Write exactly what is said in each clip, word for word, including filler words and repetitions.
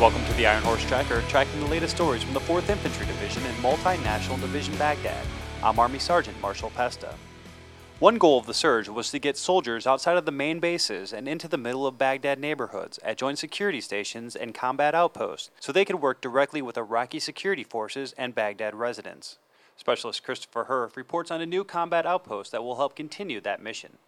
Welcome to the Ironhorse Tracker, tracking the latest stories from the fourth Infantry Division and Multinational Division Baghdad. I'm Army Sergeant Marshall Pesta. One goal of the surge was to get soldiers outside of the main bases and into the middle of Baghdad neighborhoods, at joint security stations and combat outposts, so they could work directly with Iraqi security forces and Baghdad residents. Specialist Christopher Herff reports on a new combat outpost that will help continue that mission.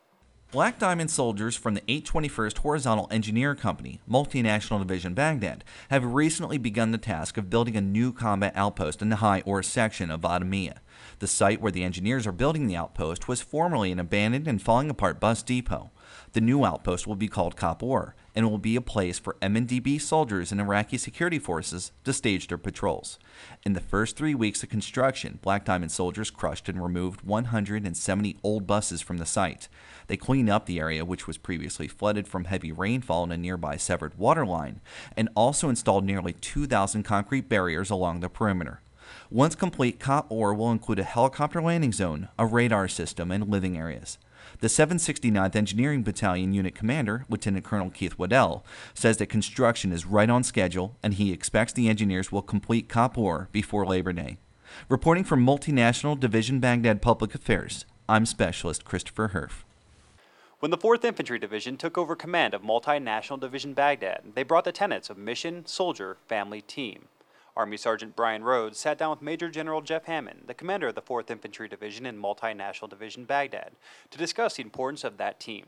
Black Diamond soldiers from the eight twenty-first Horizontal Engineer Company, Multinational Division Baghdad, have recently begun the task of building a new combat outpost in the Hai Or section of Adamiya. The site where the engineers are building the outpost was formerly an abandoned and falling apart bus depot. The new outpost will be called Kapor and will be a place for M N D B soldiers and Iraqi security forces to stage their patrols. In the first three weeks of construction, Black Diamond soldiers crushed and removed one hundred seventy old buses from the site. They cleaned up the area, which was previously flooded from heavy rainfall and a nearby severed water line, and also installed nearly two thousand concrete barriers along the perimeter. Once complete, Kapor will include a helicopter landing zone, a radar system, and living areas. The seven sixty-ninth Engineering Battalion Unit Commander, Lieutenant Colonel Keith Waddell, says that construction is right on schedule and he expects the engineers will complete Kapor before Labor Day. Reporting from Multinational Division Baghdad Public Affairs, I'm Specialist Christopher Herff. When the fourth Infantry Division took over command of Multinational Division Baghdad, they brought the tenets of mission, soldier, family, team. Army Sergeant Brian Rhodes sat down with Major General Jeff Hammond, the commander of the fourth Infantry Division in Multinational Division Baghdad, to discuss the importance of that team.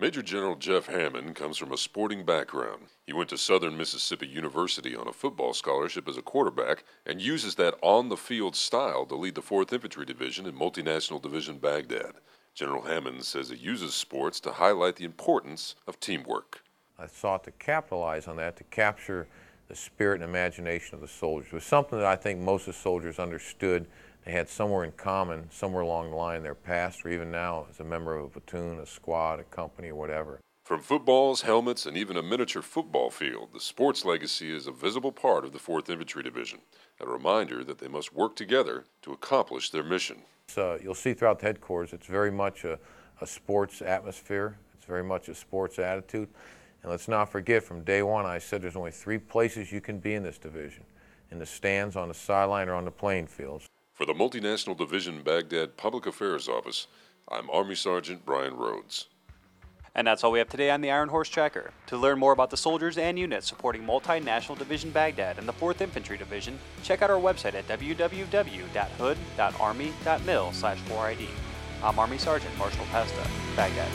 Major General Jeff Hammond comes from a sporting background. He went to Southern Mississippi University on a football scholarship as a quarterback and uses that on-the-field style to lead the fourth Infantry Division in Multinational Division Baghdad. General Hammond says he uses sports to highlight the importance of teamwork. I sought to capitalize on that, to capture the spirit and imagination of the soldiers. It was something that I think most of the soldiers understood. They had somewhere in common, somewhere along the line in their past, or even now as a member of a platoon, a squad, a company, or whatever. From footballs, helmets, and even a miniature football field, the sports legacy is a visible part of the fourth Infantry Division, a reminder that they must work together to accomplish their mission. Uh, you'll see throughout the headquarters, it's very much a, a sports atmosphere. It's very much a sports attitude. And let's not forget, from day one, I said there's only three places you can be in this division: in the stands, on the sideline, or on the playing fields. For the Multinational Division Baghdad Public Affairs Office, I'm Army Sergeant Brian Rhodes. And that's all we have today on the Iron Horse Tracker. To learn more about the soldiers and units supporting Multinational Division Baghdad and the fourth Infantry Division, check out our website at w w w dot hood dot army dot mil slash four I D. I'm Army Sergeant Marshall Pesta, Baghdad.